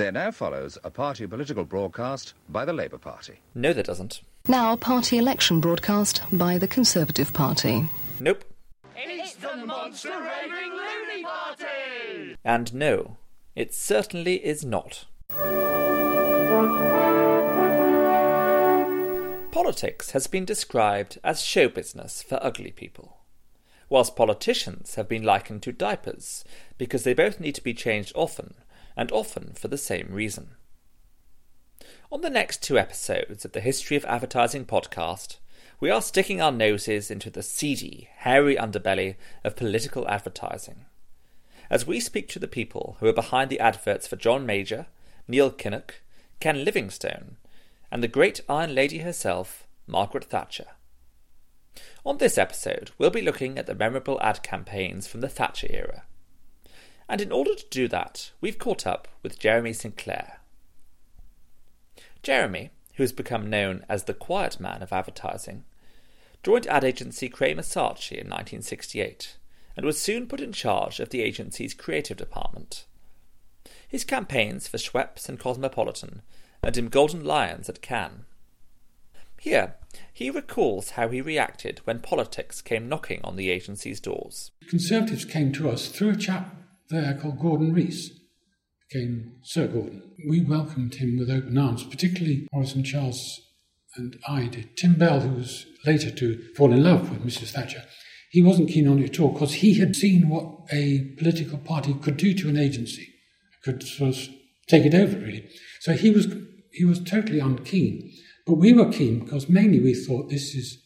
There now follows a party political broadcast by the Labour Party. No, there doesn't. Now, party election broadcast by the Conservative Party. Nope. It's the monster raving loony party! And no, it certainly is not. Politics has been described as show business for ugly people, whilst politicians have been likened to diapers because they both need to be changed often, and often for the same reason. On the next two episodes of the History of Advertising podcast, we are sticking our noses into the seedy, hairy underbelly of political advertising, as we speak to the people who are behind the adverts for John Major, Neil Kinnock, Ken Livingstone, and the great Iron Lady herself, Margaret Thatcher. On this episode, we'll be looking at the memorable ad campaigns from the Thatcher era. And in order to do that, we've caught up with Jeremy Sinclair. Jeremy, who has become known as the quiet man of advertising, joined ad agency Cramer-Saatchi in 1968 and was soon put in charge of the agency's creative department. His campaigns for Schweppes and Cosmopolitan and in Golden Lions at Cannes. Here, he recalls how he reacted when politics came knocking on the agency's doors. Conservatives came to us through a chap there called Gordon Reece, became Sir Gordon. We welcomed him with open arms, particularly Horace and Charles and I did. Tim Bell, who was later to fall in love with Mrs Thatcher, he wasn't keen on it at all because he had seen what a political party could do to an agency. It could sort of take it over, really. So he was totally unkeen, but we were keen because mainly we thought this is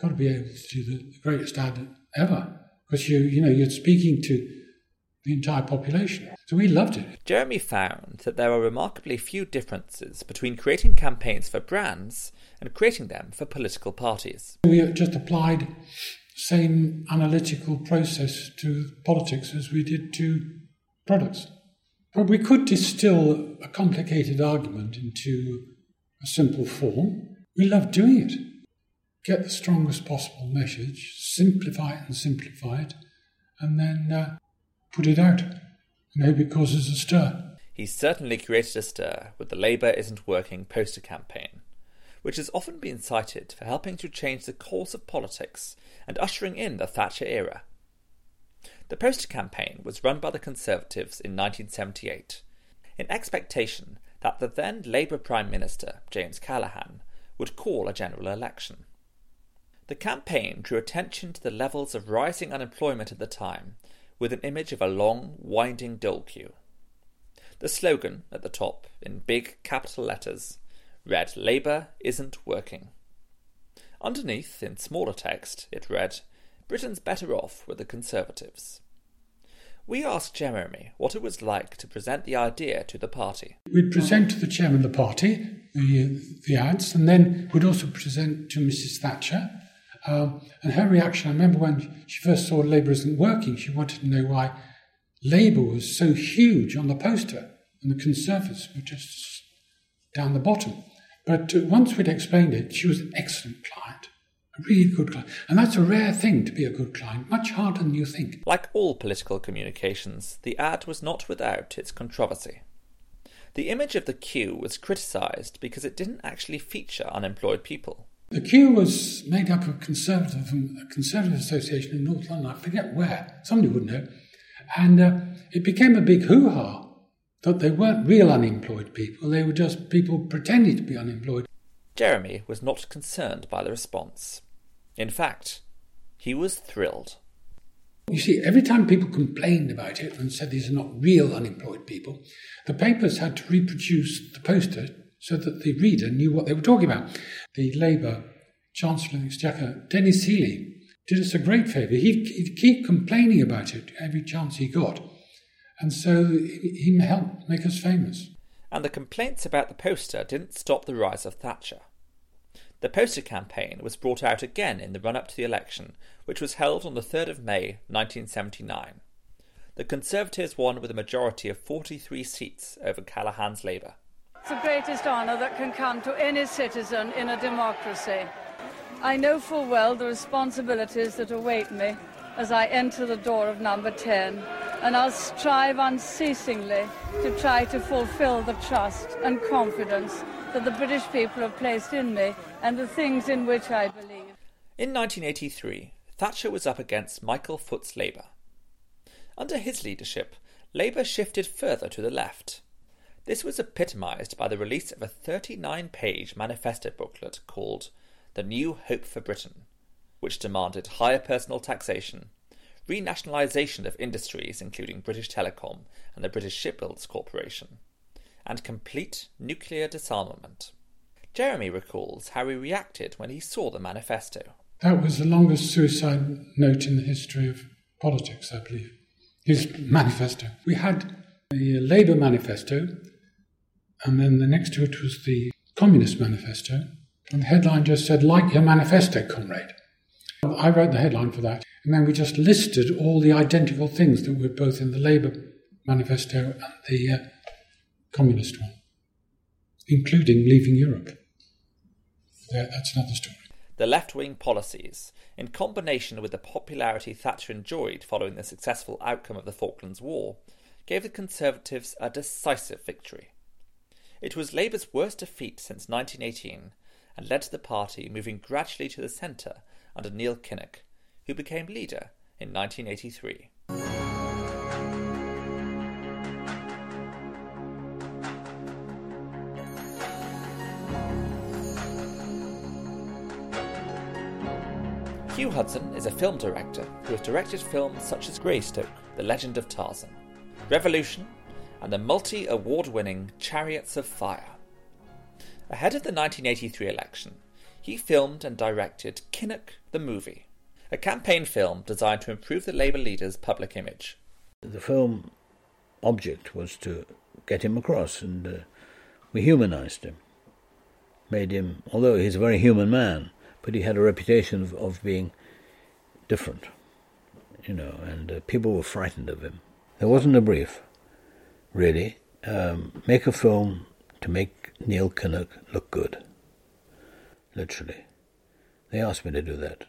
got to be able to do the greatest ad ever because you're speaking to the entire population. So we loved it. Jeremy found that there are remarkably few differences between creating campaigns for brands and creating them for political parties. We just applied the same analytical process to politics as we did to products. But we could distill a complicated argument into a simple form. We loved doing it. Get the strongest possible message, simplify it, and then put it out. Maybe it causes a stir. He certainly created a stir with the Labour Isn't Working poster campaign, which has often been cited for helping to change the course of politics and ushering in the Thatcher era. The poster campaign was run by the Conservatives in 1978, in expectation that the then Labour Prime Minister, James Callaghan, would call a general election. The campaign drew attention to the levels of rising unemployment at the time, with an image of a long, winding dole queue. The slogan at the top, in big capital letters, read, "Labour isn't working." Underneath, in smaller text, it read, "Britain's better off with the Conservatives." We asked Jeremy what it was like to present the idea to the party. We'd present to the chairman of the party, the ads, and then we'd also present to Mrs Thatcher. And her reaction, I remember when she first saw Labour Isn't Working, she wanted to know why Labour was so huge on the poster and the Conservatives were just down the bottom. But once we'd explained it, she was an excellent client, a really good client. And that's a rare thing, to be a good client, much harder than you think. Like all political communications, the ad was not without its controversy. The image of the queue was criticised because it didn't actually feature unemployed people. The queue was made up of a conservative association in North London, I forget where, somebody would know, and it became a big hoo-ha that they weren't real unemployed people, they were just people pretending to be unemployed. Jeremy was not concerned by the response. In fact, he was thrilled. You see, every time people complained about it and said these are not real unemployed people, the papers had to reproduce the poster so that the reader knew what they were talking about. The Labour Chancellor of the Exchequer, Denis Healey, did us a great favour. He'd keep complaining about it every chance he got, and so he helped make us famous. And the complaints about the poster didn't stop the rise of Thatcher. The poster campaign was brought out again in the run-up to the election, which was held on the 3rd of May 1979. The Conservatives won with a majority of 43 seats over Callaghan's Labour. It's the greatest honour that can come to any citizen in a democracy. I know full well the responsibilities that await me as I enter the door of number 10 and I'll strive unceasingly to try to fulfil the trust and confidence that the British people have placed in me and the things in which I believe. In 1983, Thatcher was up against Michael Foot's Labour. Under his leadership, Labour shifted further to the left. This was epitomised by the release of a 39-page manifesto booklet called The New Hope for Britain, which demanded higher personal taxation, renationalisation of industries including British Telecom and the British Shipbuilders Corporation, and complete nuclear disarmament. Jeremy recalls how he reacted when he saw the manifesto. That was the longest suicide note in the history of politics, I believe. His manifesto. We had the Labour manifesto, and then the next to it was the Communist manifesto, and the headline just said, "Like your manifesto, comrade." I wrote the headline for that, and then we just listed all the identical things that were both in the Labour manifesto and the Communist one, including leaving Europe. There, that's another story. The left-wing policies, in combination with the popularity Thatcher enjoyed following the successful outcome of the Falklands War, gave the Conservatives a decisive victory. It was Labour's worst defeat since 1918 and led to the party moving gradually to the centre under Neil Kinnock, who became leader in 1983. Hugh Hudson is a film director who has directed films such as Greystoke, The Legend of Tarzan, Revolution, and the multi-award-winning Chariots of Fire. Ahead of the 1983 election, he filmed and directed Kinnock the Movie, a campaign film designed to improve the Labour leader's public image. The film object was to get him across, and we humanised him. Made him, although he's a very human man, but he had a reputation of being different, and people were frightened of him. There wasn't a brief, really. Make a film to make Neil Kinnock look good, literally. They asked me to do that.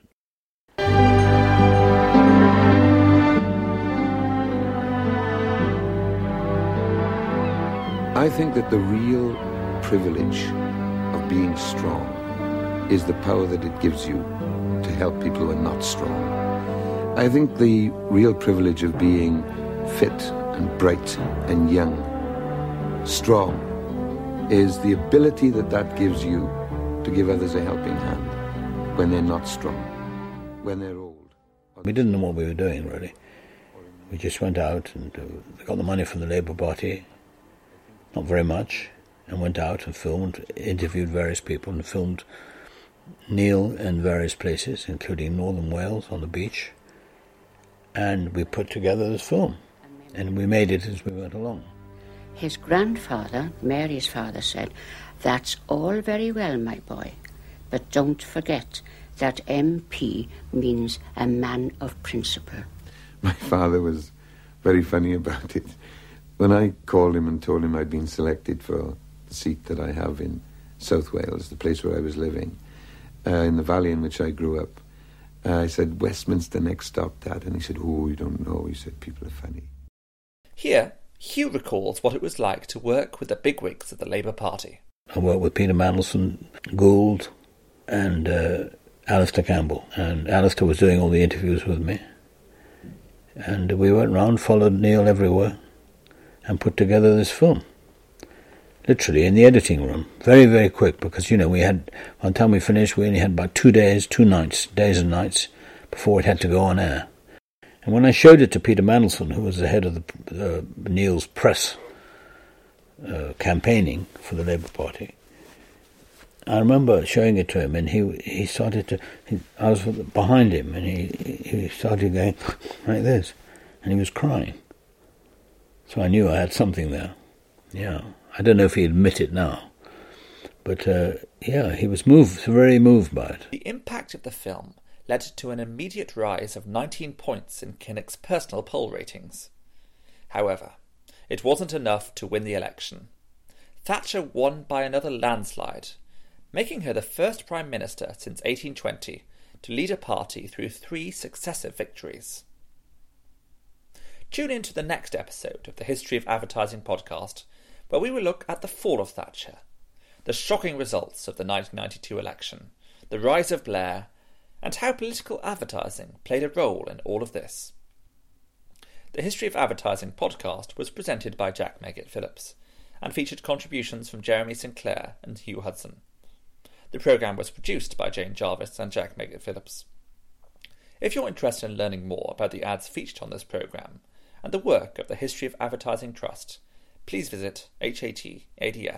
I think that the real privilege of being strong is the power that it gives you to help people who are not strong. I think the real privilege of being fit and bright and young, strong, is the ability that gives you to give others a helping hand when they're not strong, when they're old. We didn't know what we were doing, really. We just went out and got the money from the Labour Party, not very much, and went out and filmed, interviewed various people and filmed Neil in various places, including Northern Wales on the beach, and we put together this film, and we made it as we went along. His grandfather, Mary's father, said, "That's all very well, my boy, but don't forget that MP means a man of principle." My father was very funny about it. When I called him and told him I'd been selected for the seat that I have in South Wales, the place where I was living, in the valley in which I grew up, I said, "Westminster next stop, Dad." And he said, "Oh, you don't know." He said, "People are funny." Here, Hugh recalls what it was like to work with the bigwigs of the Labour Party. I worked with Peter Mandelson, Gould, and Alistair Campbell. And Alistair was doing all the interviews with me. And we went round, followed Neil everywhere, and put together this film. Literally in the editing room, very, very quick, because, we had, by the time we finished, we only had about 2 days, 2 nights, days and nights, before it had to go on air. And when I showed it to Peter Mandelson, who was the head of the Neil's press campaigning for the Labour Party, I remember showing it to him, and he started to, I was behind him, and he started going like this, and he was crying. So I knew I had something there, yeah. I don't know if he'd admit it now, but he was very moved by it. The impact of the film led to an immediate rise of 19 points in Kinnock's personal poll ratings. However, it wasn't enough to win the election. Thatcher won by another landslide, making her the first Prime Minister since 1820 to lead a party through 3 successive victories. Tune in to the next episode of the History of Advertising podcast, where we will look at the fall of Thatcher, the shocking results of the 1992 election, the rise of Blair, and how political advertising played a role in all of this. The History of Advertising podcast was presented by Jack Meggett-Phillips and featured contributions from Jeremy Sinclair and Hugh Hudson. The programme was produced by Jane Jarvis and Jack Meggett-Phillips. If you're interested in learning more about the ads featured on this programme and the work of the History of Advertising Trust, please visit hatads.org.uk.